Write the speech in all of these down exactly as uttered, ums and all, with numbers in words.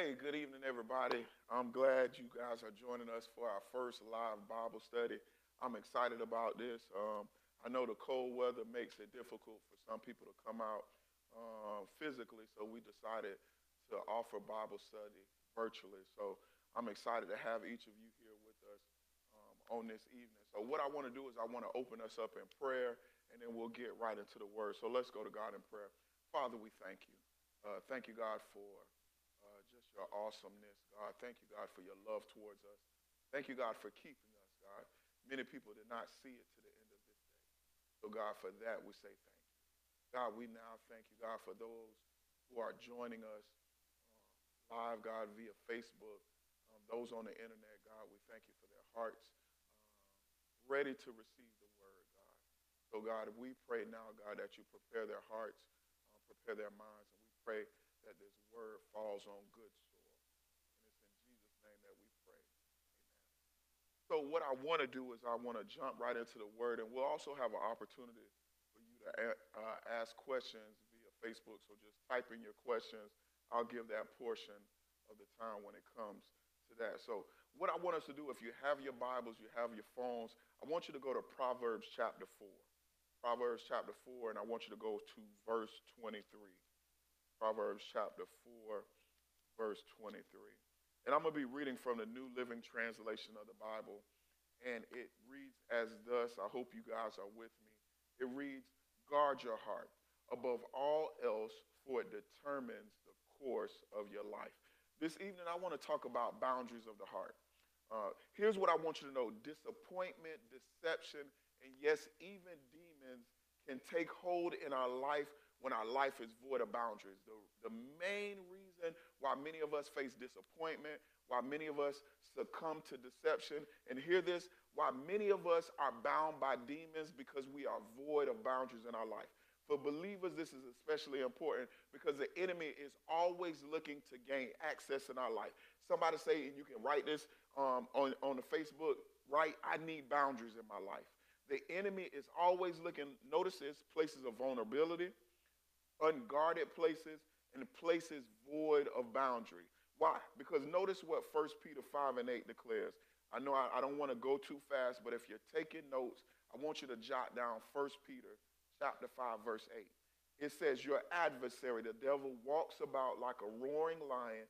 Hey, good evening, everybody. I'm glad you guys are joining us for our first live Bible study. I'm excited about this. Um, I know the cold weather makes it difficult for some people to come out uh, physically, so we decided to offer Bible study virtually. So I'm excited to have each of you here with us um, on this evening. So what I want to do is I want to open us up in prayer, and then we'll get right into the Word. So let's go to God in prayer. Father, we thank you. Uh, thank you, God, for just your awesomeness, God. Thank you, God, for your love towards us. Thank you, God, for keeping us, God. Many people did not see it to the end of this day. So, God, for that, we say thank you. God, we now thank you, God, for those who are joining us uh, live, God, via Facebook, um, those on the internet, God. We thank you for their hearts uh, ready to receive the word, God. So, God, we pray now, God, that you prepare their hearts, uh, prepare their minds, and we pray that this word falls on good soil. And it's in Jesus' name that we pray. Amen. So what I want to do is I want to jump right into the word, and we'll also have an opportunity for you to uh, ask questions via Facebook. So just type in your questions. I'll give that portion of the time when it comes to that. So what I want us to do, if you have your Bibles, you have your phones, I want you to go to Proverbs chapter four. Proverbs chapter four, and I want you to go to verse twenty-three. Proverbs chapter four, verse twenty-three. And I'm going to be reading from the New Living Translation of the Bible. And it reads as thus, I hope you guys are with me. It reads, guard your heart above all else, for it determines the course of your life. This evening, I want to talk about boundaries of the heart. Uh, here's what I want you to know. Disappointment, deception, and yes, even demons can take hold in our life when our life is void of boundaries. The, the main reason why many of us face disappointment, why many of us succumb to deception, and hear this, why many of us are bound by demons, because we are void of boundaries in our life. For believers, this is especially important because the enemy is always looking to gain access in our life. Somebody say, and you can write this um, on, on the Facebook, write, I need boundaries in my life. The enemy is always looking, notice this, places of vulnerability, unguarded places, and places void of boundary. Why? Because notice what First Peter five and eight declares. I know I, I don't want to go too fast, but if you're taking notes, I want you to jot down First Peter chapter five, verse eight. It says, your adversary, the devil, walks about like a roaring lion,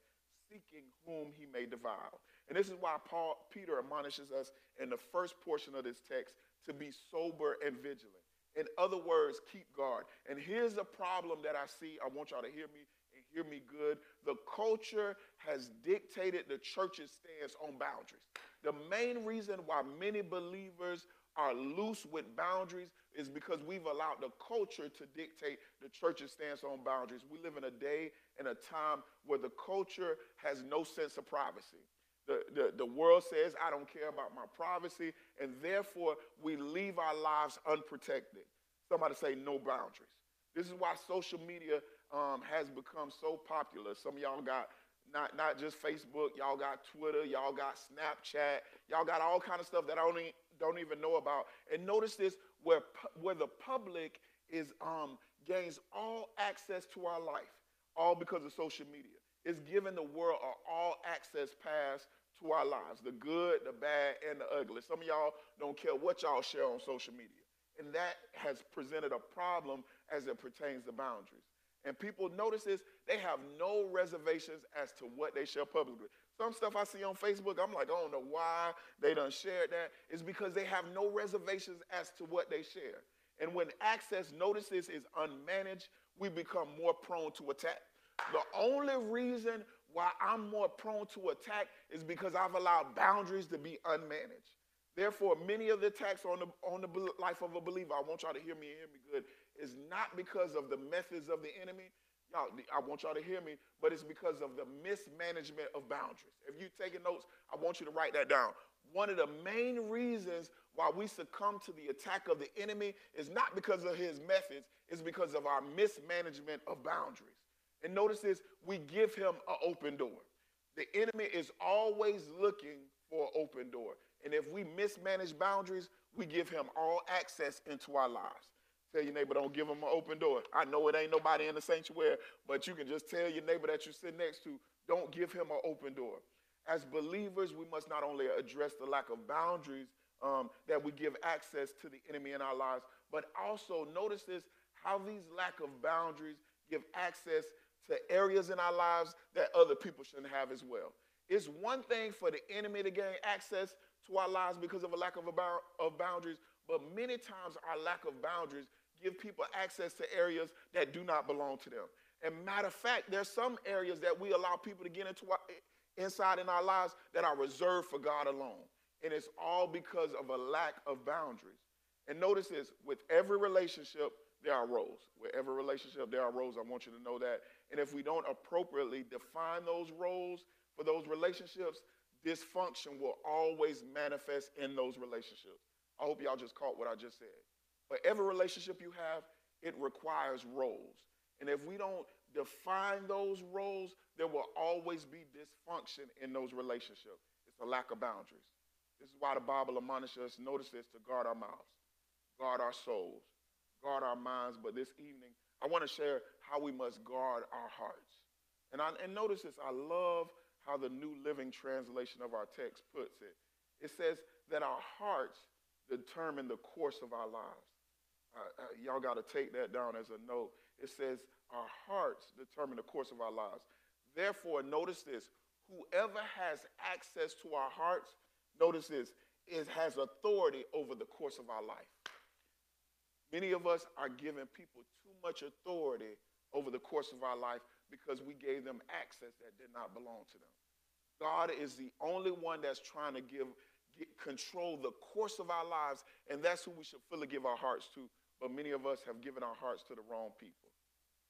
seeking whom he may devour. And this is why Paul, Peter admonishes us in the first portion of this text to be sober and vigilant. In other words, keep guard. And here's the problem that I see. I want y'all to hear me and hear me good. The culture has dictated the church's stance on boundaries. The main reason why many believers are loose with boundaries is because we've allowed the culture to dictate the church's stance on boundaries. We live in a day and a time where the culture has no sense of privacy. The, the, the world says, I don't care about my privacy, and therefore we leave our lives unprotected. Somebody say no boundaries. This is why social media um, has become so popular. Some of y'all got not, not just Facebook, y'all got Twitter, y'all got Snapchat, y'all got all kind of stuff that I don't even, don't even know about. And notice this, where, where the public is um, gains all access to our life, all because of social media. It's giving the world an all-access pass to our lives, the good, the bad, and the ugly. Some of y'all don't care what y'all share on social media. And that has presented a problem as it pertains to boundaries. And people, notice this, they have no reservations as to what they share publicly. Some stuff I see on Facebook, I'm like, I don't know why they done shared that. It's because they have no reservations as to what they share. And when access, notice this, is unmanaged, we become more prone to attack. The only reason why I'm more prone to attack is because I've allowed boundaries to be unmanaged. Therefore, many of the attacks on the, on the life of a believer, I want y'all to hear me and hear me good, is not because of the methods of the enemy. Y'all, I want y'all to hear me, but it's because of the mismanagement of boundaries. If you're taking notes, I want you to write that down. One of the main reasons why we succumb to the attack of the enemy is not because of his methods, it's because of our mismanagement of boundaries. And notice this, we give him an open door. The enemy is always looking for an open door. And if we mismanage boundaries, we give him all access into our lives. Tell your neighbor, don't give them an open door. I know it ain't nobody in the sanctuary, but you can just tell your neighbor that you sit next to, don't give him an open door. As believers, we must not only address the lack of boundaries um, that we give access to the enemy in our lives, but also notice this, how these lack of boundaries give access to areas in our lives that other people shouldn't have as well. It's one thing for the enemy to gain access to our lives because of a lack of, a of boundaries, but many times our lack of boundaries give people access to areas that do not belong to them. And matter of fact, there's some areas that we allow people to get into our, inside in our lives that are reserved for God alone. And it's all because of a lack of boundaries. And notice this, with every relationship, there are roles. With every relationship, there are roles. I want you to know that. And if we don't appropriately define those roles for those relationships, dysfunction will always manifest in those relationships. I hope y'all just caught what I just said. But every relationship you have, it requires roles. And if we don't define those roles, there will always be dysfunction in those relationships. It's a lack of boundaries. This is why the Bible admonishes us, notice this, to guard our mouths, guard our souls, guard our minds. But this evening, I want to share how we must guard our hearts. And, I, and notice this, I love how the New Living Translation of our text puts it. It says that our hearts determine the course of our lives. Uh, y'all got to take that down as a note. It says our hearts determine the course of our lives. Therefore, notice this, whoever has access to our hearts, notice this, it has authority over the course of our life. Many of us are giving people too much authority over the course of our life because we gave them access that did not belong to them. God is the only one that's trying to give get, control the course of our lives, and that's who we should fully give our hearts to. But many of us have given our hearts to the wrong people.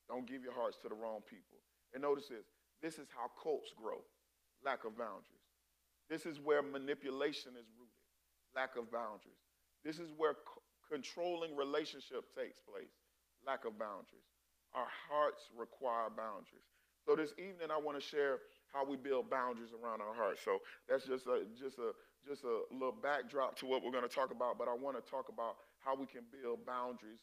Don't give your hearts to the wrong people. And notice this. This is how cults grow, lack of boundaries. This is where manipulation is rooted, lack of boundaries. This is where controlling relationship takes place, lack of boundaries. Our hearts require boundaries. So this evening, I want to share how we build boundaries around our hearts. So that's just a, just a, just a little backdrop to what we're going to talk about, but I want to talk about how we can build boundaries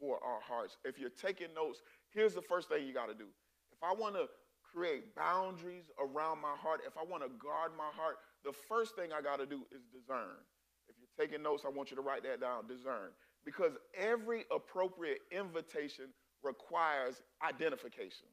for our hearts. If you're taking notes, here's the first thing you got to do. If I want to create boundaries around my heart, if I want to guard my heart, the first thing I got to do is discern. If you're taking notes, I want you to write that down, discern. Because every appropriate invitation requires identification.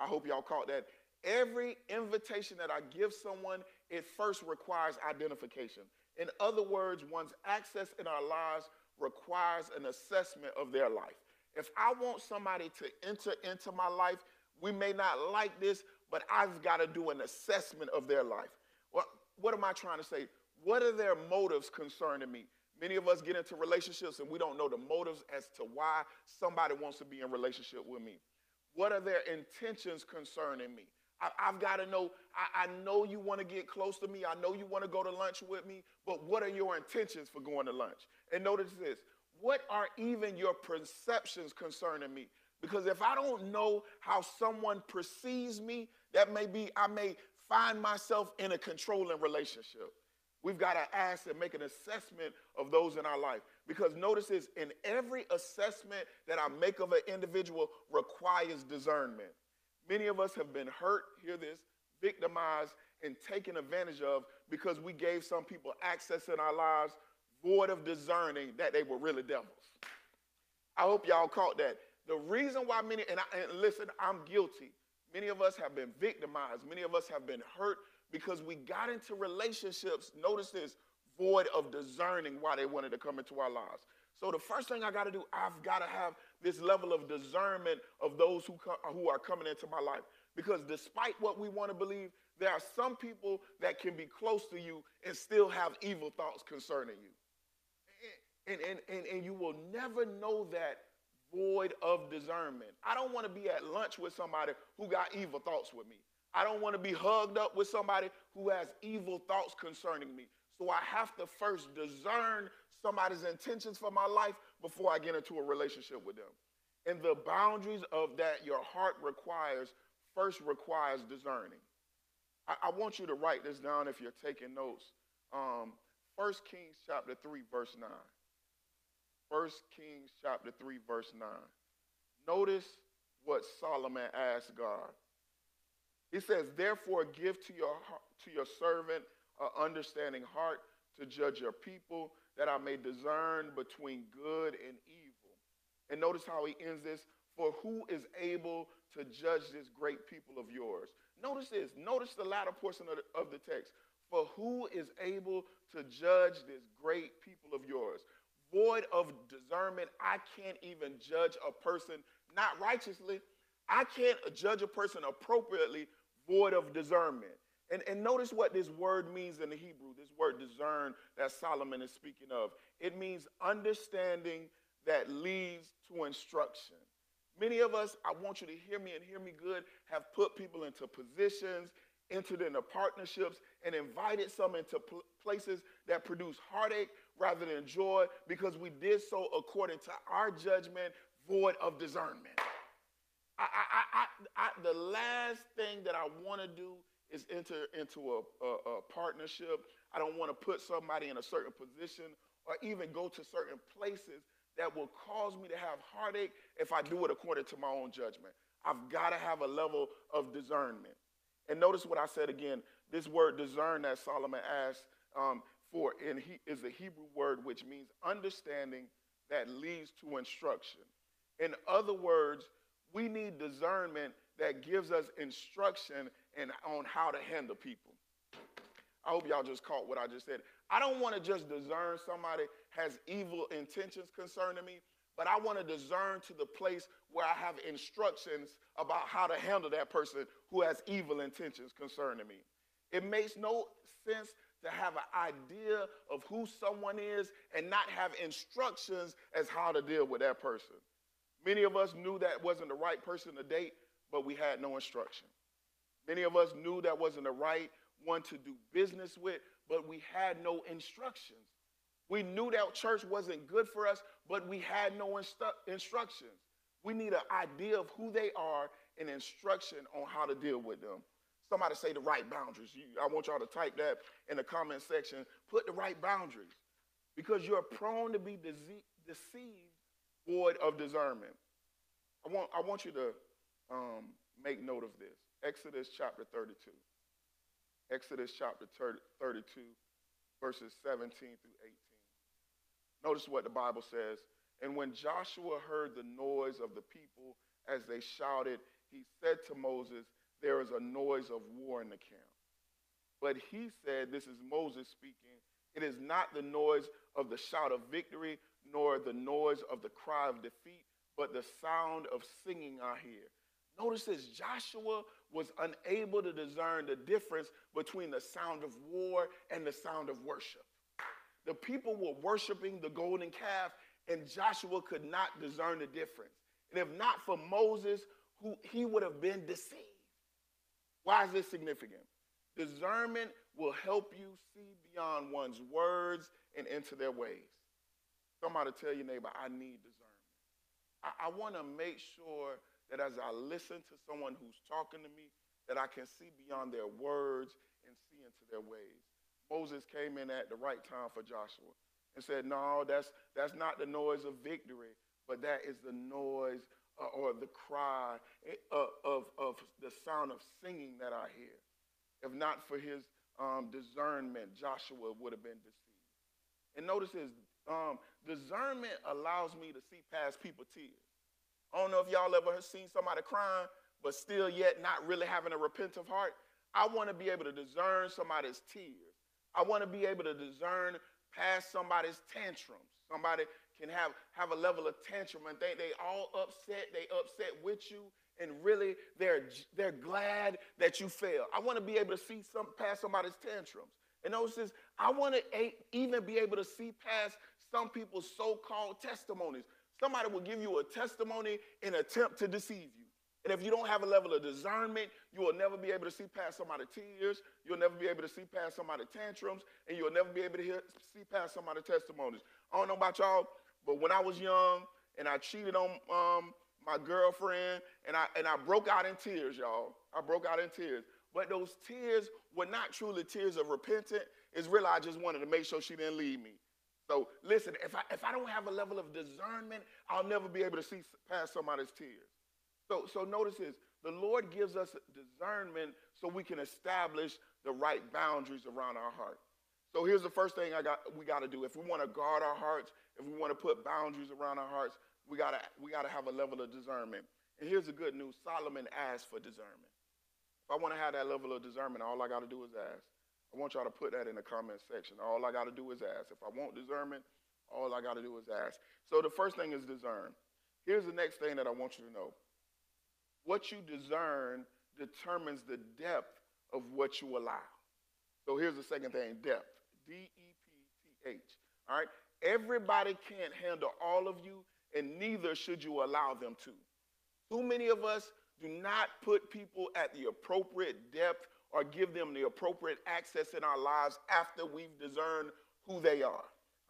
I hope y'all caught that. Every invitation that I give someone, it first requires identification. In other words, one's access in our lives requires an assessment of their life. If I want somebody to enter into my life, we may not like this, but I've got to do an assessment of their life. Well, what am I trying to say? What are their motives concerning me? Many of us get into relationships and we don't know the motives as to why somebody wants to be in relationship with me. What are their intentions concerning me? I, I've got to know, I, I know you want to get close to me. I know you want to go to lunch with me, but what are your intentions for going to lunch? And notice this, what are even your perceptions concerning me? Because if I don't know how someone perceives me, that may be, I may find myself in a controlling relationship. We've got to ask and make an assessment of those in our life. Because notice this, in every assessment that I make of an individual requires discernment. Many of us have been hurt, hear this, victimized, and taken advantage of because we gave some people access in our lives void of discerning that they were really devils. I hope y'all caught that. The reason why many, and, I, and listen, I'm guilty. Many of us have been victimized. Many of us have been hurt. Because we got into relationships, notice this, void of discerning why they wanted to come into our lives. So the first thing I got to do, I've got to have this level of discernment of those who, co who are coming into my life. Because despite what we want to believe, there are some people that can be close to you and still have evil thoughts concerning you. And, and, and, and you will never know that void of discernment. I don't want to be at lunch with somebody who got evil thoughts with me. I don't want to be hugged up with somebody who has evil thoughts concerning me. So I have to first discern somebody's intentions for my life before I get into a relationship with them. And the boundaries of that your heart requires first requires discerning. I, I want you to write this down if you're taking notes. Um, First Kings chapter three, verse nine. First Kings chapter three, verse nine. Notice what Solomon asked God. He says, therefore, give to your, to your servant an understanding heart to judge your people, that I may discern between good and evil. And notice how he ends this. For who is able to judge this great people of yours? Notice this. Notice the latter portion of the, of the text. For who is able to judge this great people of yours? Void of discernment, I can't even judge a person, not righteously. I can't judge a person appropriately, void of discernment. And, and notice what this word means in the Hebrew, this word discern that Solomon is speaking of. It means understanding that leads to instruction. Many of us, I want you to hear me and hear me good, have put people into positions, entered into partnerships, and invited some into pl- places that produce heartache rather than joy, because we did so according to our judgment, void of discernment. I, I, I, I, the last thing that I want to do is enter into a, a, a partnership. I don't want to put somebody in a certain position or even go to certain places that will cause me to have heartache if I do it according to my own judgment. I've got to have a level of discernment. And notice what I said again. This word discern that Solomon asked um, for in he, is a Hebrew word which means understanding that leads to instruction. In other words, we need discernment that gives us instruction and on how to handle people. I hope y'all just caught what I just said. I don't want to just discern somebody has evil intentions concerning me, but I want to discern to the place where I have instructions about how to handle that person who has evil intentions concerning me. It makes no sense to have an idea of who someone is and not have instructions as how to deal with that person. Many of us knew that wasn't the right person to date, but we had no instruction. Many of us knew that wasn't the right one to do business with, but we had no instructions. We knew that church wasn't good for us, but we had no instru- instructions. We need an idea of who they are and instruction on how to deal with them. Somebody say the right boundaries. You, I want y'all to type that in the comment section. Put the right boundaries, because you're prone to be dece- deceived, void of discernment. I want, I want you to um, make note of this. Exodus chapter thirty-two. Exodus chapter thirty-two, verses seventeen through eighteen. Notice what the Bible says. And when Joshua heard the noise of the people as they shouted, he said to Moses, there is a noise of war in the camp. But he said, this is Moses speaking, it is not the noise of the shout of victory, nor the noise of the cry of defeat, but the sound of singing I hear. Notice this, Joshua was unable to discern the difference between the sound of war and the sound of worship. The people were worshiping the golden calf, and Joshua could not discern the difference. And if not for Moses, who he would have been deceived. Why is this significant? Discernment will help you see beyond one's words and into their ways. Somebody tell your neighbor, I need discernment. I, I want to make sure that as I listen to someone who's talking to me, that I can see beyond their words and see into their ways. Moses came in at the right time for Joshua and said, no, that's, that's not the noise of victory, but that is the noise uh, or the cry uh, of, of the sound of singing that I hear. If not for his um, discernment, Joshua would have been deceived. And notice his um, discernment allows me to see past people's tears. I don't know if y'all ever have seen somebody crying, but still yet not really having a repentant heart. I want to be able to discern somebody's tears. I want to be able to discern past somebody's tantrums. Somebody can have, have a level of tantrum and think they all upset, they upset with you, and really they're, they're glad that you failed. I want to be able to see some past somebody's tantrums. And notice this, I want to even be able to see past some people's so-called testimonies. Somebody will give you a testimony in an attempt to deceive you. And if you don't have a level of discernment, you will never be able to see past somebody's tears. You'll never be able to see past somebody's tantrums. And you'll never be able to hear, see past somebody's testimonies. I don't know about y'all, but when I was young and I cheated on um, my girlfriend, and I, and I broke out in tears, y'all. I broke out in tears. But those tears were not truly tears of repentance. It's really I just wanted to make sure she didn't leave me. So listen, if I, if I don't have a level of discernment, I'll never be able to see past somebody's tears. So, so notice this, the Lord gives us discernment so we can establish the right boundaries around our heart. So here's the first thing I got, we got to do. If we want to guard our hearts, if we want to put boundaries around our hearts, we got to we got to have a level of discernment. And here's the good news. Solomon asked for discernment. If I want to have that level of discernment, all I got to do is ask. I want y'all to put that in the comment section. All I got to do is ask. If I want discernment, all I got to do is ask. So the first thing is discern. Here's the next thing that I want you to know. What you discern determines the depth of what you allow. So here's the second thing, depth. D E P T H. All right? Everybody can't handle all of you, and neither should you allow them to. Too many of us do not put people at the appropriate depth or give them the appropriate access in our lives after we've discerned who they are,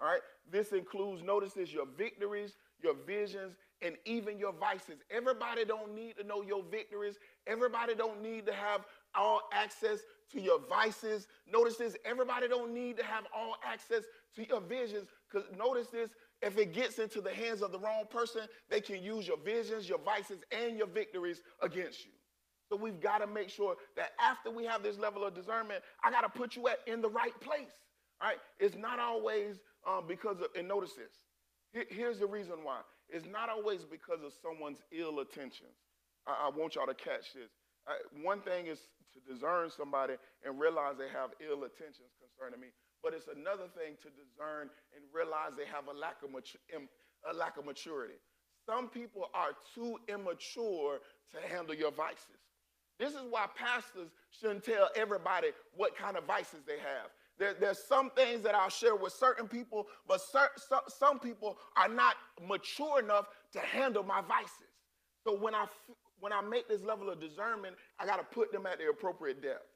all right? This includes, notice this, your victories, your visions, and even your vices. Everybody don't need to know your victories. Everybody don't need to have all access to your vices. Notice this, everybody don't need to have all access to your visions, because notice this, if it gets into the hands of the wrong person, they can use your visions, your vices, and your victories against you. So we've got to make sure that after we have this level of discernment, I got to put you at in the right place, all right? It's not always um, because of, and notice this, here, here's the reason why. It's not always because of someone's ill intentions. I, I want y'all to catch this. Uh, one thing is to discern somebody and realize they have ill intentions concerning me, but it's another thing to discern and realize they have a lack of, matu a lack of maturity. Some people are too immature to handle your vices. This is why pastors shouldn't tell everybody what kind of vices they have. There, there's some things that I'll share with certain people, but cer some, some people are not mature enough to handle my vices. So when I, when I make this level of discernment, I got to put them at the appropriate depth.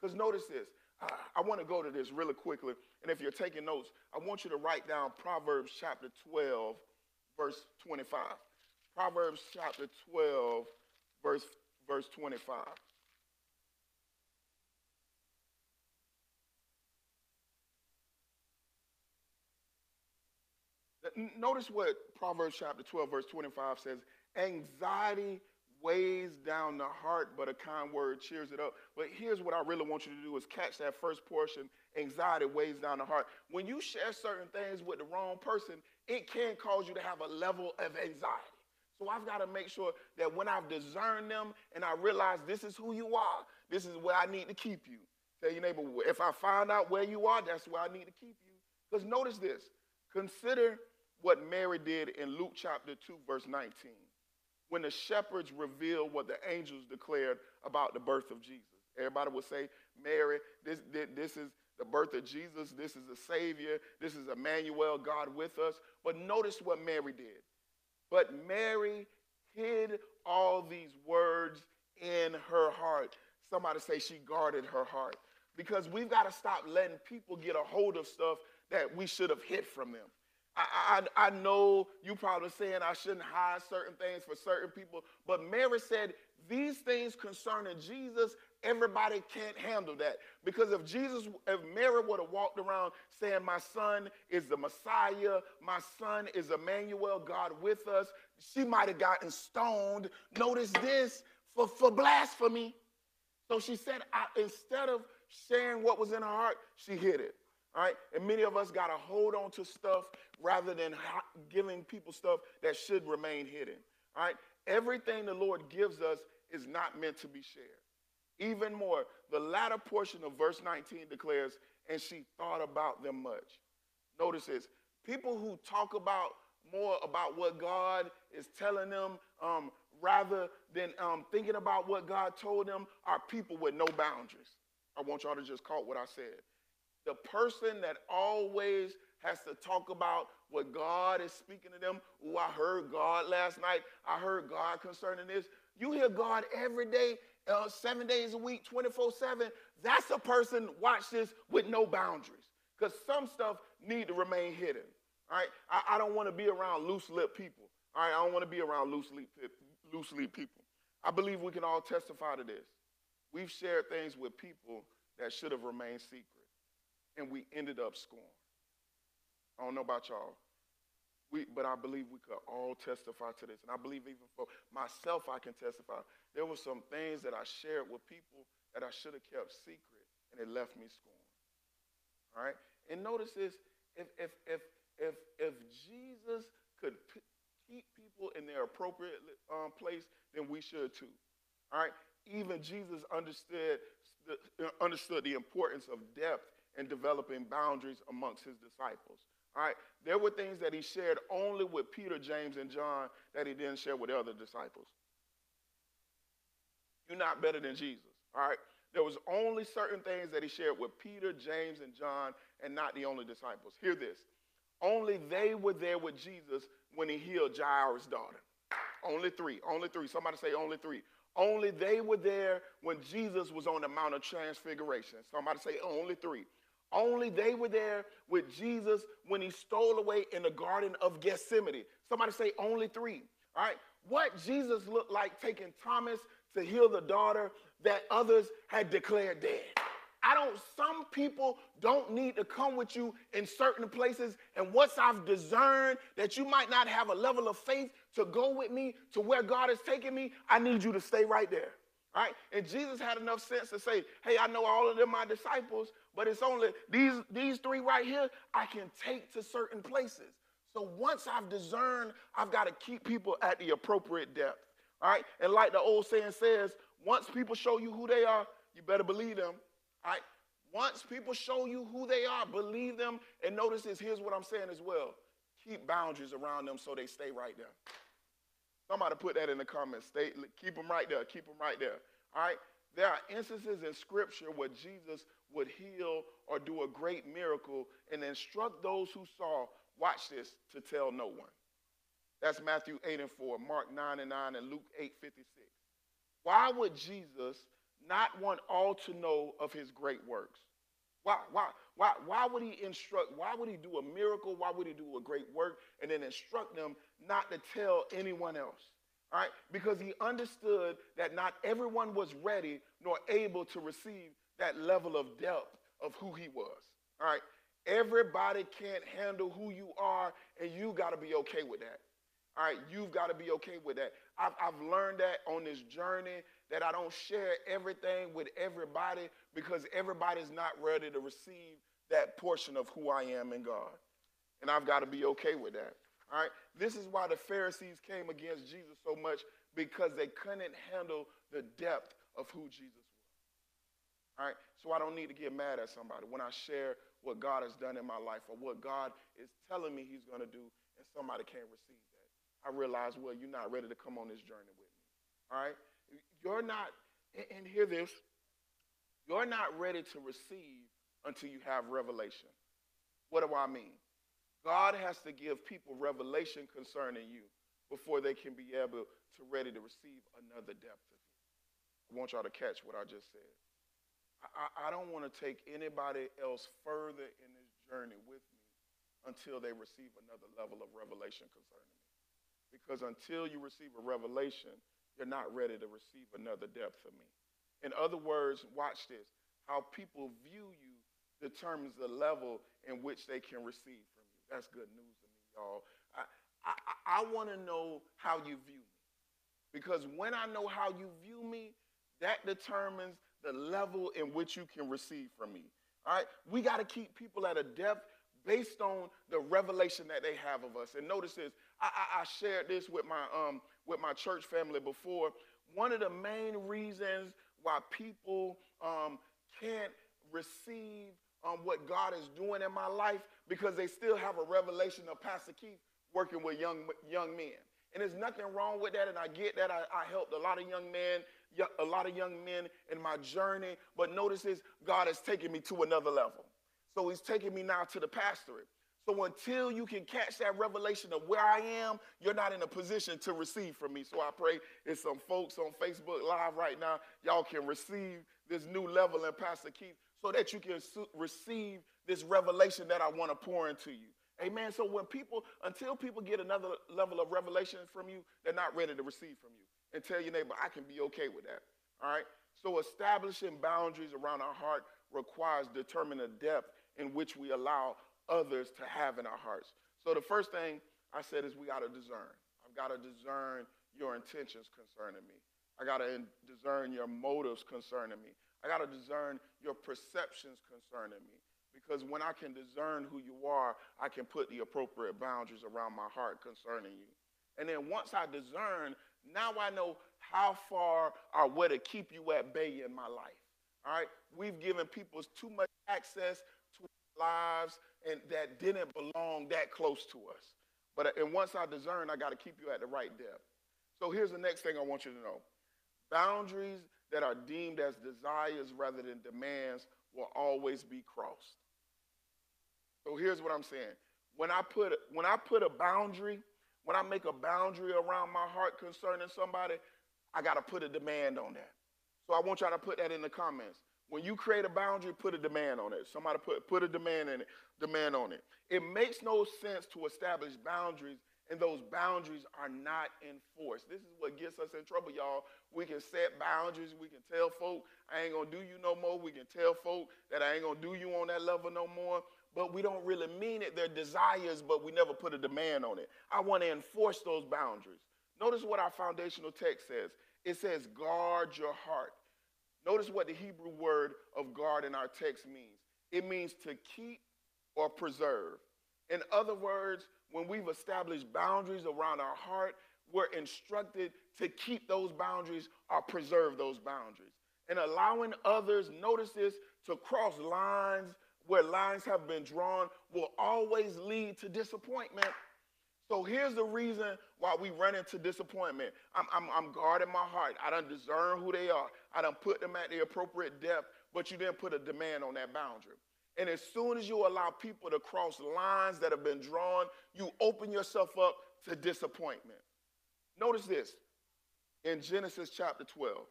Because notice this, I, I want to go to this really quickly. And if you're taking notes, I want you to write down Proverbs chapter twelve, verse twenty-five. Proverbs chapter twelve, verse Verse twenty-five. Notice what Proverbs chapter twelve, verse twenty-five says. Anxiety weighs down the heart, but a kind word cheers it up. But here's what I really want you to do is catch that first portion. Anxiety weighs down the heart. When you share certain things with the wrong person, it can cause you to have a level of anxiety. So I've got to make sure that when I've discerned them and I realize this is who you are, this is where I need to keep you. Tell your neighbor, if I find out where you are, that's where I need to keep you. Because notice this. Consider what Mary did in Luke chapter two, verse nineteen, when the shepherds revealed what the angels declared about the birth of Jesus. Everybody would say, Mary, this, this is the birth of Jesus. This is a Savior. This is Emmanuel, God with us. But notice what Mary did. But Mary hid all these words in her heart. Somebody say she guarded her heart. Because we've got to stop letting people get a hold of stuff that we should have hid from them. I, I, I know you probably saying I shouldn't hide certain things for certain people, but Mary said these things concerning Jesus, everybody can't handle that. Because if Jesus, if Mary would have walked around saying my son is the Messiah, my son is Emmanuel, God with us, she might have gotten stoned, notice this, for, for blasphemy. So she said I, instead of sharing what was in her heart, she hid it. All right? And many of us got to hold on to stuff rather than giving people stuff that should remain hidden. All right? Everything the Lord gives us is not meant to be shared. Even more, the latter portion of verse nineteen declares, and she thought about them much. Notice this. People who talk about more about what God is telling them um, rather than um, thinking about what God told them are people with no boundaries. I want y'all to just caught what I said. The person that always has to talk about what God is speaking to them. Oh, I heard God last night. I heard God concerning this. You hear God every day, uh, seven days a week, twenty-four seven. That's a person, watch this, with no boundaries. Because some stuff need to remain hidden. All right? I, I don't want to be around loose-lipped people. All right? I don't want to be around loose-lipped people. I believe we can all testify to this. We've shared things with people that should have remained secret. And we ended up scorned. I don't know about y'all, we, but I believe we could all testify to this. And I believe even for myself, I can testify. There were some things that I shared with people that I should have kept secret, and it left me scorned. All right? And notice this, if, if, if, if, if Jesus could p- keep people in their appropriate um, place, then we should too. All right? Even Jesus understood the, understood the importance of depth and developing boundaries amongst his disciples. All right, there were things that he shared only with Peter, James, and John that he didn't share with the other disciples. You're not better than Jesus, all right? There was only certain things that he shared with Peter, James, and John, and not the only disciples. Hear this. Only they were there with Jesus when he healed Jairus' daughter. Only three, only three. Somebody say only three. Only they were there when Jesus was on the Mount of Transfiguration. Somebody say only three. Only they were there with Jesus when he stole away in the Garden of Gethsemane. Somebody say only three. All right. What Jesus looked like taking Thomas to heal the daughter that others had declared dead. I don't, some people don't need to come with you in certain places. And once I've discerned that you might not have a level of faith to go with me to where God is taking me, I need you to stay right there. All right? And Jesus had enough sense to say, hey, I know all of them are my disciples, but it's only these, these three right here I can take to certain places. So once I've discerned, I've got to keep people at the appropriate depth. All right? And like the old saying says, once people show you who they are, you better believe them. All right? Once people show you who they are, believe them. And notice this, here's what I'm saying as well. Keep boundaries around them so they stay right there. Somebody put that in the comments. Stay, keep them right there. Keep them right there. All right? There are instances in Scripture where Jesus would heal or do a great miracle and instruct those who saw, watch this, to tell no one. That's Matthew eight and four, Mark nine and nine, and Luke eight fifty-six. Why would Jesus not want all to know of his great works? Why, why, why, why would he instruct, why would he do a miracle, why would he do a great work, and then instruct them not to tell anyone else? All right? Because he understood that not everyone was ready nor able to receive that level of depth of who he was. All right? Everybody can't handle who you are, and you got to be okay with that. All right? You've got to be okay with that. I've, I've learned that on this journey, that I don't share everything with everybody because everybody's not ready to receive that portion of who I am in God. And I've got to be okay with that. All right? This is why the Pharisees came against Jesus so much, because they couldn't handle the depth of who Jesus was. All right? So I don't need to get mad at somebody when I share what God has done in my life or what God is telling me he's going to do, and somebody can't receive that. I realize, well, you're not ready to come on this journey with me. All right? You're not, and hear this, you're not ready to receive until you have revelation. What do I mean? God has to give people revelation concerning you before they can be able to ready to receive another depth of you. I want y'all to catch what I just said. I, I don't want to take anybody else further in this journey with me until they receive another level of revelation concerning me. Because until you receive a revelation, you're not ready to receive another depth of me. In other words, watch this. How people view you determines the level in which they can receive from you. That's good news to me, y'all. I, I, I want to know how you view me. Because when I know how you view me, that determines the level in which you can receive from me. All right? We got to keep people at a depth based on the revelation that they have of us. And notice this. I, I, I shared this with my um. with my church family before. One of the main reasons why people um, can't receive um, what God is doing in my life, because they still have a revelation of Pastor Keith working with young young men. And there's nothing wrong with that, and I get that. I, I helped a lot of young men, a lot of young men in my journey, but notice this, God has taken me to another level. So he's taking me now to the pastorate. So until you can catch that revelation of where I am, you're not in a position to receive from me. So I pray there's some folks on Facebook Live right now, y'all can receive this new level in Pastor Keith so that you can su- receive this revelation that I want to pour into you. Amen. So when people, until people get another level of revelation from you, they're not ready to receive from you. And tell your neighbor, I can be okay with that. All right. So establishing boundaries around our heart requires determining the depth in which we allow others to have in our hearts. So the first thing I said is we got to discern. I've got to discern your intentions concerning me. I got to discern your motives concerning me. I got to discern your perceptions concerning me. Because when I can discern who you are, I can put the appropriate boundaries around my heart concerning you. And then once I discern, now I know how far or where to keep you at bay in my life. All right? We've given people too much access to our lives and that didn't belong that close to us. But and once I discern, I got to keep you at the right depth. So here's the next thing I want you to know. Boundaries that are deemed as desires rather than demands will always be crossed. So here's what I'm saying. When I put when I put a boundary, when I make a boundary around my heart concerning somebody, I got to put a demand on that. So I want y'all to put that in the comments. When you create a boundary, put a demand on it. Somebody put, put a demand in it, demand on it. It makes no sense to establish boundaries and those boundaries are not enforced. This is what gets us in trouble, y'all. We can set boundaries. We can tell folk, I ain't going to do you no more. We can tell folk that I ain't going to do you on that level no more. But we don't really mean it. They're desires, but we never put a demand on it. I want to enforce those boundaries. Notice what our foundational text says. It says guard your heart. Notice what the Hebrew word of guard in our text means. It means to keep or preserve. In other words, when we've established boundaries around our heart, we're instructed to keep those boundaries or preserve those boundaries. And allowing others, notice this, to cross lines where lines have been drawn will always lead to disappointment. So here's the reason why we run into disappointment. I'm, I'm, I'm guarding my heart. I done discern who they are. I done put them at the appropriate depth, but you didn't put a demand on that boundary. And as soon as you allow people to cross lines that have been drawn, you open yourself up to disappointment. Notice this. In Genesis chapter twelve,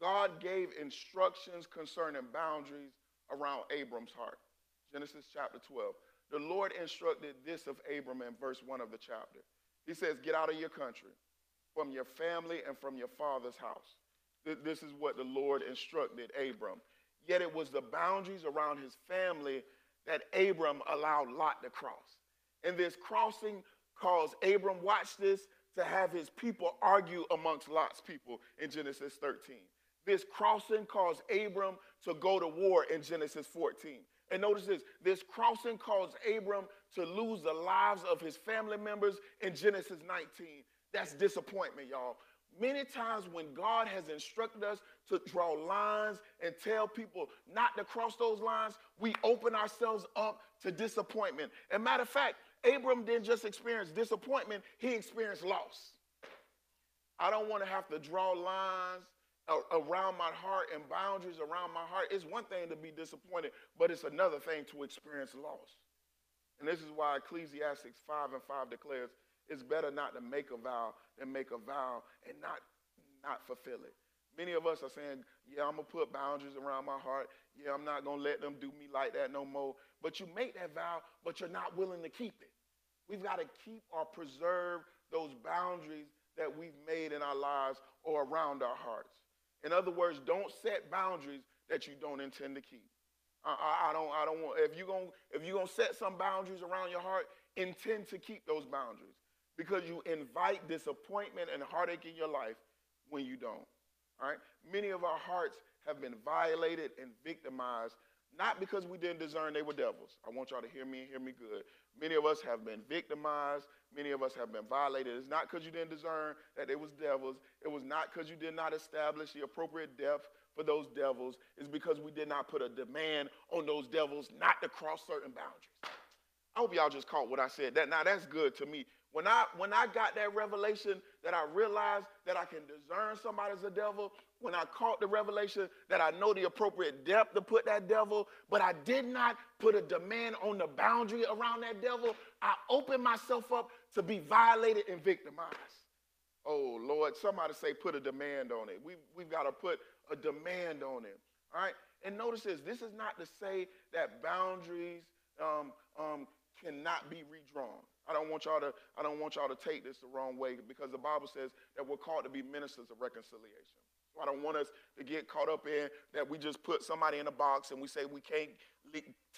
God gave instructions concerning boundaries around Abram's heart. Genesis chapter twelve. The Lord instructed this of Abram in verse one of the chapter. He says, get out of your country, from your family and from your father's house. This is what the Lord instructed Abram. Yet it was the boundaries around his family that Abram allowed Lot to cross. And this crossing caused Abram, watch this, to have his people argue amongst Lot's people in Genesis thirteen. This crossing caused Abram to go to war in Genesis fourteen. And notice this, this crossing caused Abram to lose the lives of his family members in Genesis nineteen. That's disappointment, y'all. Many times when God has instructed us to draw lines and tell people not to cross those lines, we open ourselves up to disappointment. And matter of fact, Abram didn't just experience disappointment, he experienced loss. I don't want to have to draw lines around my heart and boundaries around my heart. It's one thing to be disappointed, but it's another thing to experience loss. And this is why Ecclesiastes five and five declares, it's better not to make a vow than make a vow and not, not fulfill it. Many of us are saying, yeah, I'm going to put boundaries around my heart. Yeah, I'm not going to let them do me like that no more. But you make that vow, but you're not willing to keep it. We've got to keep or preserve those boundaries that we've made in our lives or around our hearts. In other words, don't set boundaries that you don't intend to keep. I, I, I don't, I don't want, if you're gonna, if you're gonna set some boundaries around your heart, intend to keep those boundaries. Because you invite disappointment and heartache in your life when you don't. All right? Many of our hearts have been violated and victimized, not because we didn't discern they were devils. I want y'all to hear me and hear me good. Many of us have been victimized. Many of us have been violated. It's not because you didn't discern that they was devils. It was not because you did not establish the appropriate depth for those devils. It's because we did not put a demand on those devils not to cross certain boundaries. I hope y'all just caught what I said. That, now, that's good to me. When I, when I got that revelation that I realized that I can discern somebody's a devil, when I caught the revelation that I know the appropriate depth to put that devil, but I did not put a demand on the boundary around that devil, I opened myself up to be violated and victimized. Oh, Lord, somebody say put a demand on it. We, we've got to put a demand on it, all right? And notice this. This is not to say that boundaries um, um, cannot be redrawn. I don't want y'all to, I don't want y'all to take this the wrong way, because the Bible says that we're called to be ministers of reconciliation. So I don't want us to get caught up in that we just put somebody in a box and we say we can't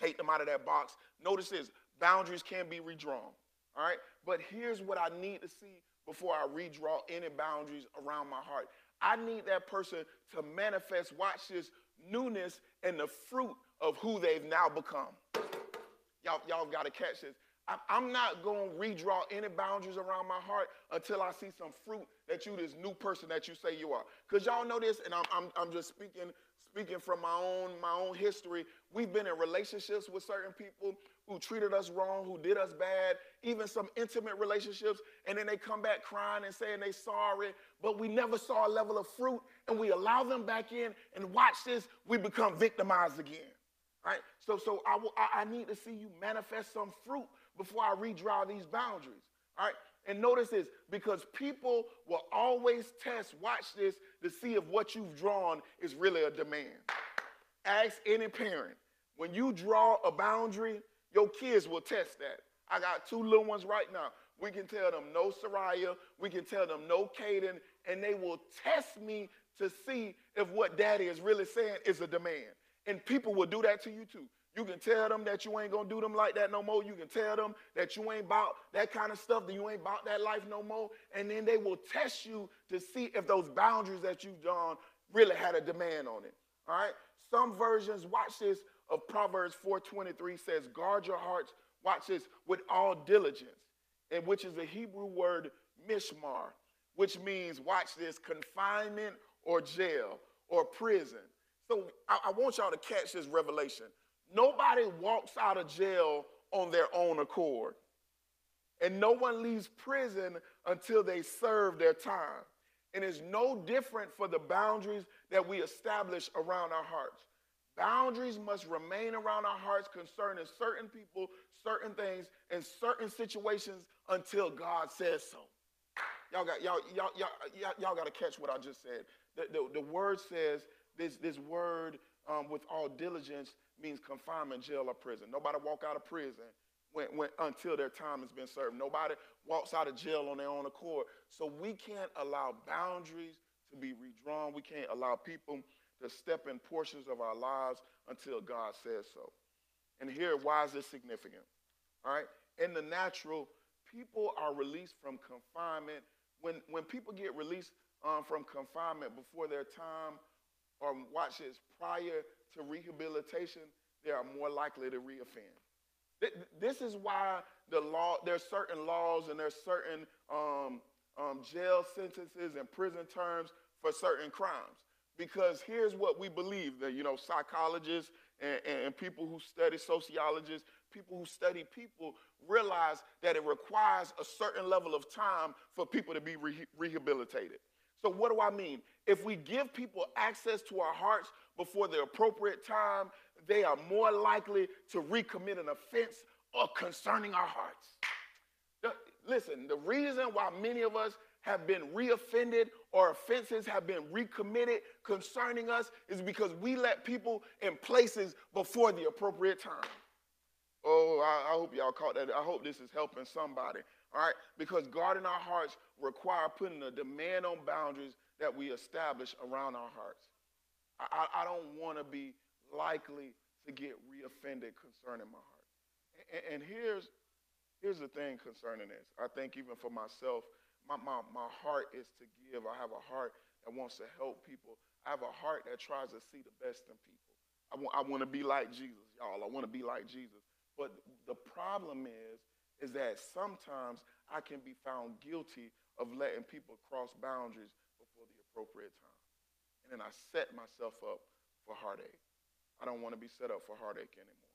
take them out of that box. Notice this, boundaries can be redrawn, all right? But here's what I need to see before I redraw any boundaries around my heart. I need that person to manifest, watch this, newness and the fruit of who they've now become. Y'all, y'all got to catch this. I, I'm not going to redraw any boundaries around my heart until I see some fruit that you, this new person that you say you are. Because y'all know this, and I'm, I'm, I'm just speaking, speaking from my own, my own history. We've been in relationships with certain people who treated us wrong, who did us bad, even some intimate relationships, and then they come back crying and saying they're sorry, but we never saw a level of fruit, and we allow them back in, and watch this, we become victimized again, right? So, so I, will, I, I need to see you manifest some fruit before I redraw these boundaries, all right? And notice this, because people will always test, watch this, to see if what you've drawn is really a demand. Ask any parent, when you draw a boundary, your kids will test that. I got two little ones right now. We can tell them no Soraya. We can tell them no Caden. And they will test me to see if what daddy is really saying is a demand. And people will do that to you too. You can tell them that you ain't going to do them like that no more. You can tell them that you ain't about that kind of stuff, that you ain't about that life no more. And then they will test you to see if those boundaries that you've drawn really had a demand on it. All right? Some versions, watch this, of Proverbs four twenty-three says, guard your hearts, watch this, with all diligence, and which is a Hebrew word, mishmar, which means, watch this, confinement or jail or prison. So I, I want y'all to catch this revelation. Nobody walks out of jail on their own accord, and no one leaves prison until they serve their time. And it's no different for the boundaries that we establish around our hearts. Boundaries must remain around our hearts concerning certain people, certain things, and certain situations until God says so. Y'all got y'all y'all y'all y'all got to catch what I just said. The, the, the word says this this word um, with all diligence means confinement, jail, or prison. Nobody walk out of prison when, when until their time has been served. Nobody walks out of jail on their own accord. So we can't allow boundaries to be redrawn. We can't allow people to step in portions of our lives until God says so. And here, why is this significant? All right, in the natural, people are released from confinement. When, when people get released um, from confinement before their time, or watch this, prior to rehabilitation, they are more likely to reoffend. Th this is why the law, there's certain laws and there's certain um, um, jail sentences and prison terms for certain crimes. Because here's what we believe, that, you know, psychologists and, and people who study sociologists, people who study people, realize that it requires a certain level of time for people to be re rehabilitated. So what do I mean? If we give people access to our hearts before the appropriate time, they are more likely to recommit an offense or concerning our hearts. The, listen, the reason why many of us have been reoffended or offenses have been recommitted concerning us is because we let people in places before the appropriate time. Oh, I, I hope y'all caught that. I hope this is helping somebody, all right? Because guarding our hearts require putting a demand on boundaries that we establish around our hearts. I, I don't want to be likely to get reoffended concerning my heart. And, and here's, here's the thing concerning this. I think even for myself, My, my, my heart is to give. I have a heart that wants to help people. I have a heart that tries to see the best in people. I want, I want to be like Jesus, y'all. I want to be like Jesus. But the problem is, is that sometimes I can be found guilty of letting people cross boundaries before the appropriate time. And then I set myself up for heartache. I don't want to be set up for heartache anymore.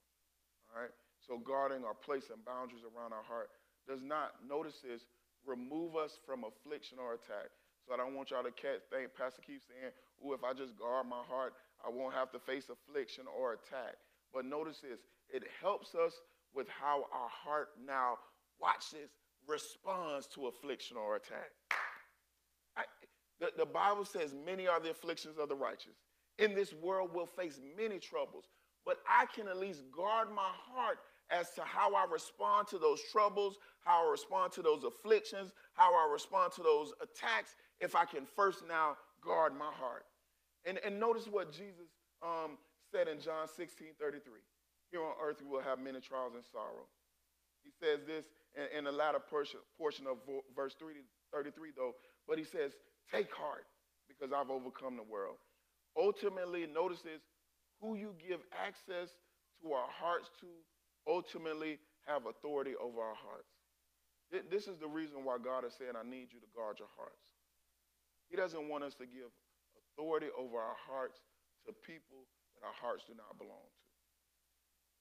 All right? So guarding or placing boundaries around our heart does not, notice this, remove us from affliction or attack. So I don't want y'all to catch, think Pastor keeps saying, oh, if I just guard my heart, I won't have to face affliction or attack. But notice this, it helps us with how our heart now, watch this, responds to affliction or attack. I, the, the Bible says many are the afflictions of the righteous. In this world we'll face many troubles, but I can at least guard my heart as to how I respond to those troubles, how I respond to those afflictions, how I respond to those attacks, if I can first now guard my heart. And, and notice what Jesus um, said in John sixteen thirty-three. Here on earth we will have many trials and sorrow. He says this in, in the latter portion, portion of verse thirty-three, though, but he says, take heart because I've overcome the world. Ultimately, notice this, who you give access to our hearts to ultimately have authority over our hearts. This is the reason why God is saying, I need you to guard your hearts. He doesn't want us to give authority over our hearts to people that our hearts do not belong to.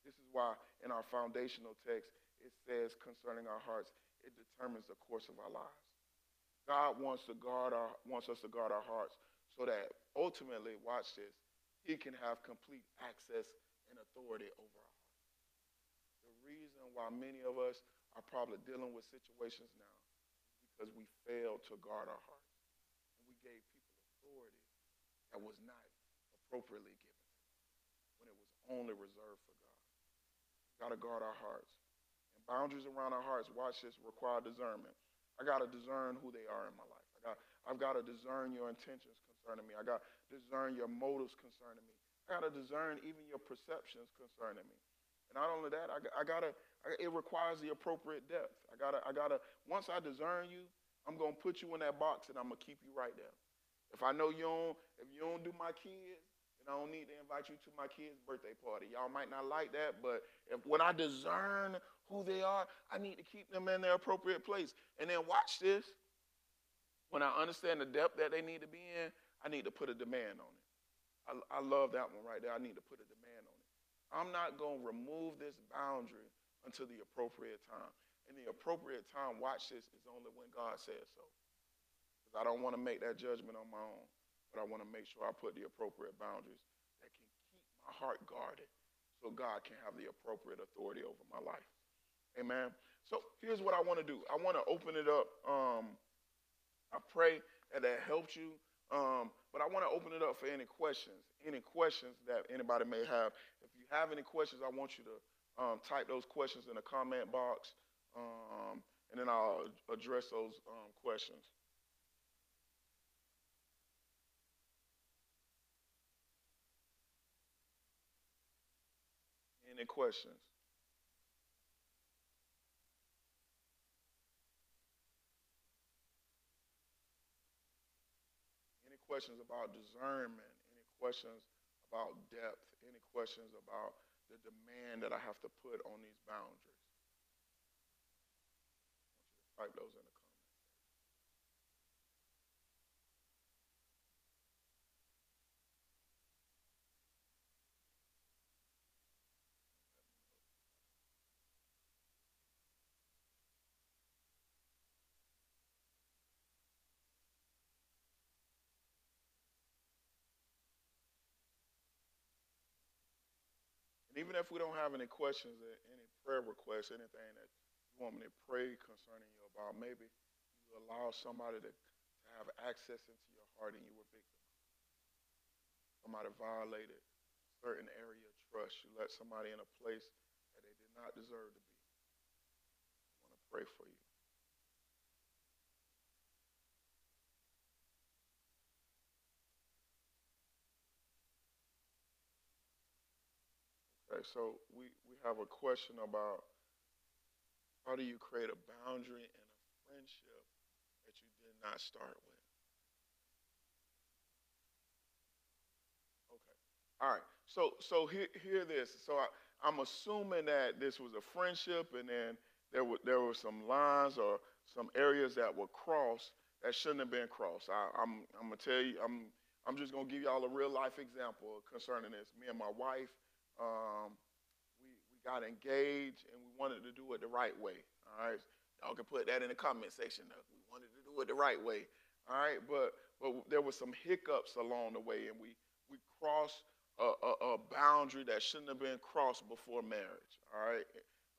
This is why in our foundational text, it says concerning our hearts, it determines the course of our lives. God wants to guard our, wants us to guard our hearts so that ultimately, watch this, he can have complete access and authority over our hearts. The reason why many of us are probably dealing with situations now is because we failed to guard our hearts. And we gave people authority that was not appropriately given when it was only reserved for God. We've got to guard our hearts. And boundaries around our hearts, watch this, require discernment. I got to discern who they are in my life. I got, I've got to discern your intentions concerning me. I got to discern your motives concerning me. I got to discern even your perceptions concerning me. And not only that, I, I got to, it requires the appropriate depth. I got to, I got to, once I discern you, I'm going to put you in that box and I'm going to keep you right there. If I know you don't, if you don't do my kids, then I don't need to invite you to my kids' birthday party. Y'all might not like that, but if, when I discern who they are, I need to keep them in their appropriate place. And then watch this. When I understand the depth that they need to be in, I need to put a demand on it. I, I love that one right there. I need to put a demand on it. I'm not going to remove this boundary until the appropriate time. And the appropriate time, watch this, is only when God says so. Because I don't want to make that judgment on my own, but I want to make sure I put the appropriate boundaries that can keep my heart guarded so God can have the appropriate authority over my life. Amen. So here's what I want to do. I want to open it up. Um, I pray that that helps you. Um, but I want to open it up for any questions, any questions that anybody may have. If you have any questions, I want you to um, type those questions in the comment box, um, and then I'll address those um, questions. Any questions? Questions about discernment, any questions about depth, any questions about the demand that I have to put on these boundaries. I want you to type those in the comments. Even if we don't have any questions, any prayer requests, anything that you want me to pray concerning you about, maybe you allow somebody to, to have access into your heart and you were victim. Somebody violated a certain area of trust. You let somebody in a place that they did not deserve to be. I want to pray for you. So we, we have a question about how do you create a boundary and a friendship that you did not start with? Okay. All right. So so hear, hear this. So I, I'm assuming that this was a friendship and then there were, there were some lines or some areas that were crossed that shouldn't have been crossed. I, I'm, I'm going to tell you, I'm, I'm just going to give y'all a real life example concerning this. Me and my wife, Um, we, we got engaged and we wanted to do it the right way, all right? Y'all can put that in the comment section. We wanted to do it the right way, all right? But but there were some hiccups along the way and we, we crossed a, a, a boundary that shouldn't have been crossed before marriage, all right?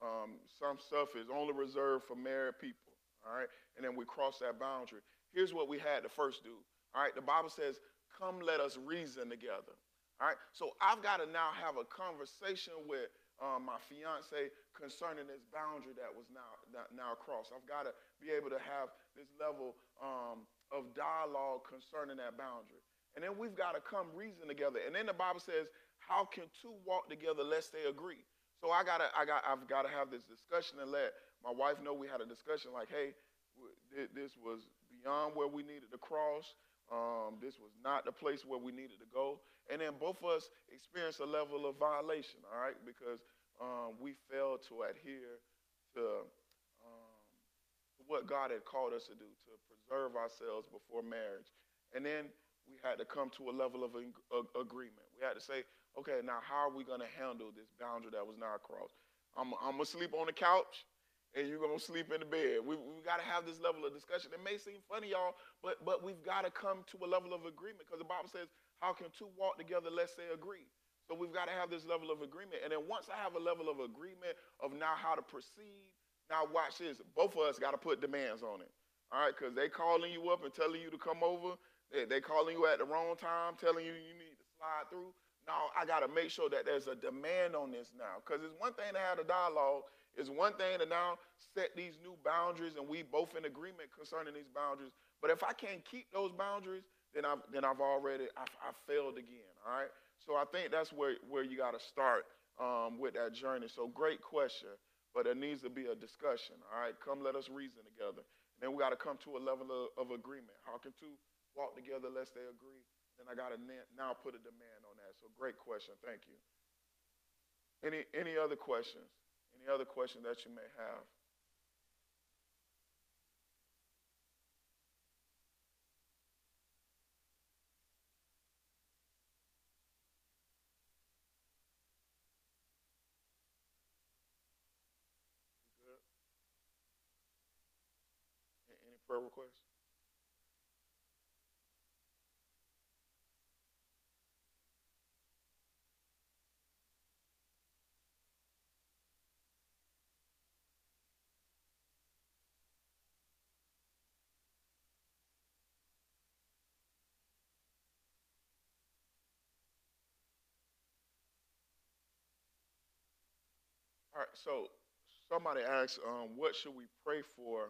Um, some stuff is only reserved for married people, all right? And then we crossed that boundary. Here's what we had to first do, all right? The Bible says, come let us reason together. All right, so I've got to now have a conversation with um, my fiance concerning this boundary that was now that now crossed. I've got to be able to have this level um, of dialogue concerning that boundary. And then we've got to come reason together. And then the Bible says, how can two walk together lest they agree? So I gotta, I got, I've got to have this discussion and let my wife know. We had a discussion like, hey, this was beyond where we needed to cross. Um, this was not the place where we needed to go. And then both of us experienced a level of violation, all right, because um, we failed to adhere to um, what God had called us to do, to preserve ourselves before marriage. And then we had to come to a level of agreement. We had to say, okay, now how are we going to handle this boundary that was not crossed? I'm, I'm going to sleep on the couch, and you're going to sleep in the bed. We've we got to have this level of discussion. It may seem funny, y'all, but, but we've got to come to a level of agreement, because the Bible says, how can two walk together lest they agree? So we've got to have this level of agreement. And then once I have a level of agreement of now how to proceed, now watch this. Both of us got to put demands on it, all right, because they calling you up and telling you to come over. They, they calling you at the wrong time, telling you you need to slide through. Now, I got to make sure that there's a demand on this now, because it's one thing to have a dialogue. It's one thing to now set these new boundaries, and we both in agreement concerning these boundaries. But if I can't keep those boundaries, then I've, then I've already I've, I failed again, all right? So I think that's where, where you got to start um, with that journey. So great question, but there needs to be a discussion, all right? Come let us reason together. And then we got to come to a level of, of agreement. How can two walk together lest they agree? Then I got to now put a demand on that. So great question. Thank you. Any any other questions? Any other questions that you may have? Good. Any prayer requests? All right, so somebody asked, um, what should we pray for,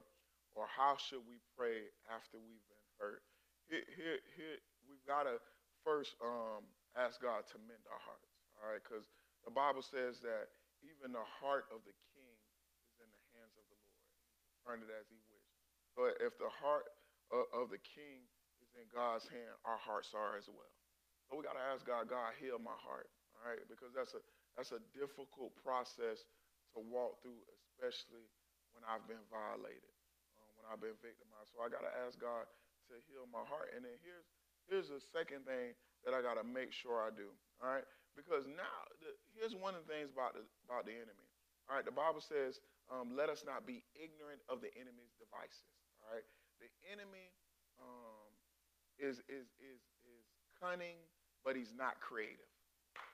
or how should we pray after we've been hurt? Here, here, here we've got to first um, ask God to mend our hearts, all right? Because the Bible says that even the heart of the king is in the hands of the Lord. He can turn it as he wishes. So if the heart of the king is in God's hand, our hearts are as well. So we got to ask God, God, heal my heart, all right? Because that's a That's a difficult process to walk through, especially when I've been violated, um, when I've been victimized. So I got to ask God to heal my heart. And then here's here's the second thing that I got to make sure I do. All right, because now the, here's one of the things about the about the enemy. All right, the Bible says, um, "Let us not be ignorant of the enemy's devices." All right, the enemy um, is is is is cunning, but he's not creative.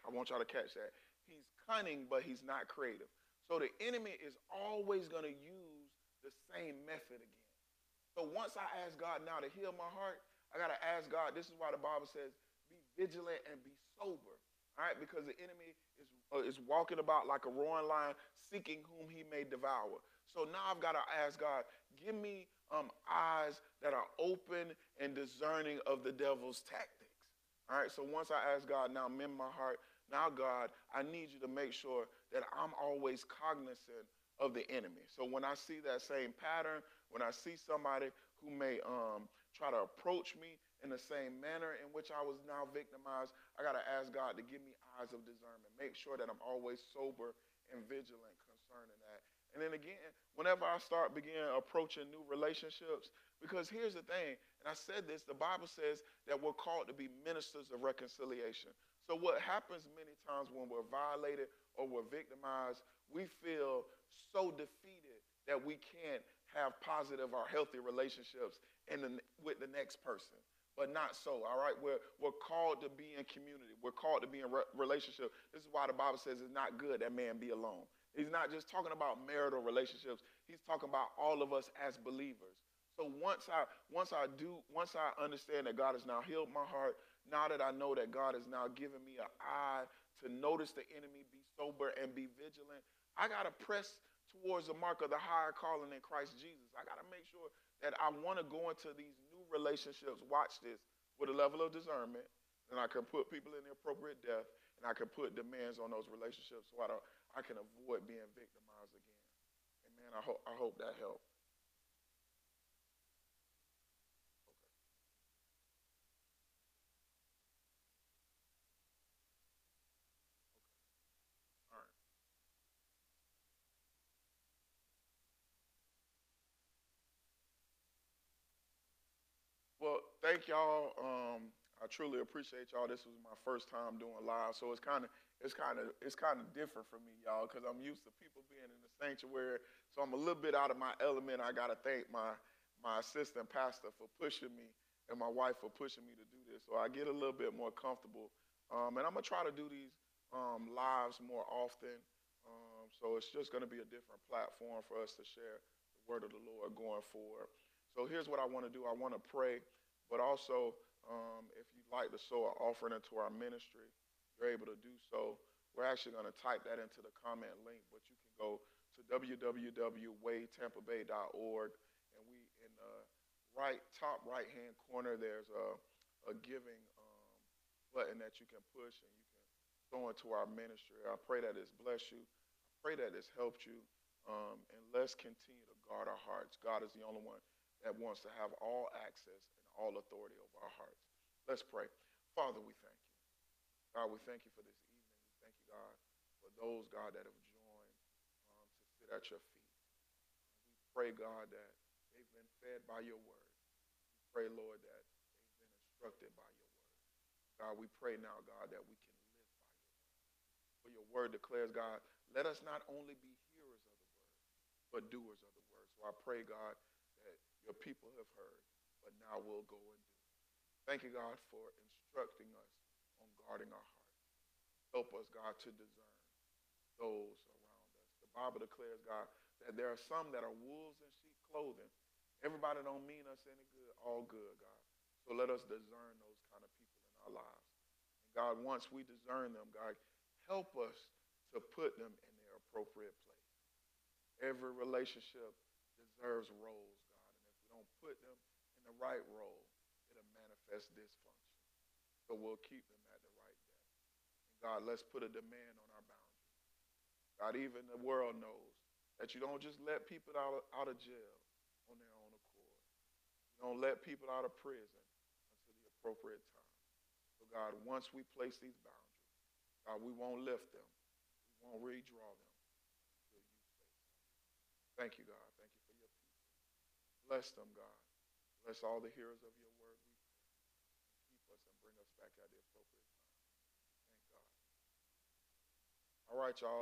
I want y'all to catch that. He's cunning, but he's not creative. So the enemy is always going to use the same method again. So once I ask God now to heal my heart, I got to ask God. This is why the Bible says, be vigilant and be sober, all right? Because the enemy is, uh, is walking about like a roaring lion, seeking whom he may devour. So now I've got to ask God, give me um, eyes that are open and discerning of the devil's tactics, all right? So once I ask God, now mend my heart. Now, God, I need you to make sure that I'm always cognizant of the enemy. So when I see that same pattern, when I see somebody who may um, try to approach me in the same manner in which I was now victimized, I got to ask God to give me eyes of discernment. Make sure that I'm always sober and vigilant concerning that. And then again, whenever I start begin approaching new relationships, because here's the thing, and I said this, the Bible says that we're called to be ministers of reconciliation. So what happens many times when we're violated or we're victimized, we feel so defeated that we can't have positive or healthy relationships in the, with the next person, but not so, all right? We're, we're called to be in community. We're called to be in re relationship. This is why the Bible says it's not good that man be alone. He's not just talking about marital relationships. He's talking about all of us as believers. So once I, once I do, once I understand that God has now healed my heart, now that I know that God is now giving me an eye to notice the enemy, be sober, and be vigilant, I got to press towards the mark of the higher calling in Christ Jesus. I got to make sure that I want to go into these new relationships, watch this, with a level of discernment, and I can put people in the appropriate depth, and I can put demands on those relationships so I, don't, I can avoid being victimized again. And, man, I, ho I hope that helped. Well, thank y'all. Um, I truly appreciate y'all. This was my first time doing live, so it's kind of it's kind of it's kind of different for me, y'all, because I'm used to people being in the sanctuary. So I'm a little bit out of my element. I gotta thank my my assistant pastor for pushing me and my wife for pushing me to do this. So I get a little bit more comfortable, um, and I'm gonna try to do these um, lives more often. Um, so it's just gonna be a different platform for us to share the word of the Lord going forward. So here's what I want to do. I want to pray, but also um, if you'd like to sow an offering into our ministry, you're able to do so. We're actually going to type that into the comment link, but you can go to w w w dot way tampa bay dot org, and we in the right top right-hand corner, there's a, a giving um, button that you can push, and you can sow into our ministry. I pray that it's blessed you. I pray that it's helped you, um, and let's continue to guard our hearts. God is the only one that wants to have all access and all authority over our hearts. Let's pray. Father, we thank you. God, we thank you for this evening. We thank you, God, for those, God, that have joined um, to sit at your feet. We pray, God, that they've been fed by your word. We pray, Lord, that they've been instructed by your word. God, we pray now, God, that we can live by your word. For your word declares, God, let us not only be hearers of the word, but doers of the word. So I pray, God, your people have heard, but now we'll go and do. Thank you, God, for instructing us on guarding our hearts. Help us, God, to discern those around us. The Bible declares, God, that there are some that are wolves in sheep clothing. Everybody don't mean us any good, all good, God. So let us discern those kind of people in our lives. And God, once we discern them, God, help us to put them in their appropriate place. Every relationship deserves roles, God. Don't put them in the right role, it'll manifest dysfunction. So we'll keep them at the right depth. And God, let's put a demand on our boundaries. God, even the world knows that you don't just let people out of, out of jail on their own accord. You don't let people out of prison until the appropriate time. So God, once we place these boundaries, God, we won't lift them. We won't redraw them until you say so. Thank you, God. Thank you. Bless them, God. Bless all the hearers of your word. We pray. Keep us and bring us back at the appropriate time. Thank God. All right, y'all.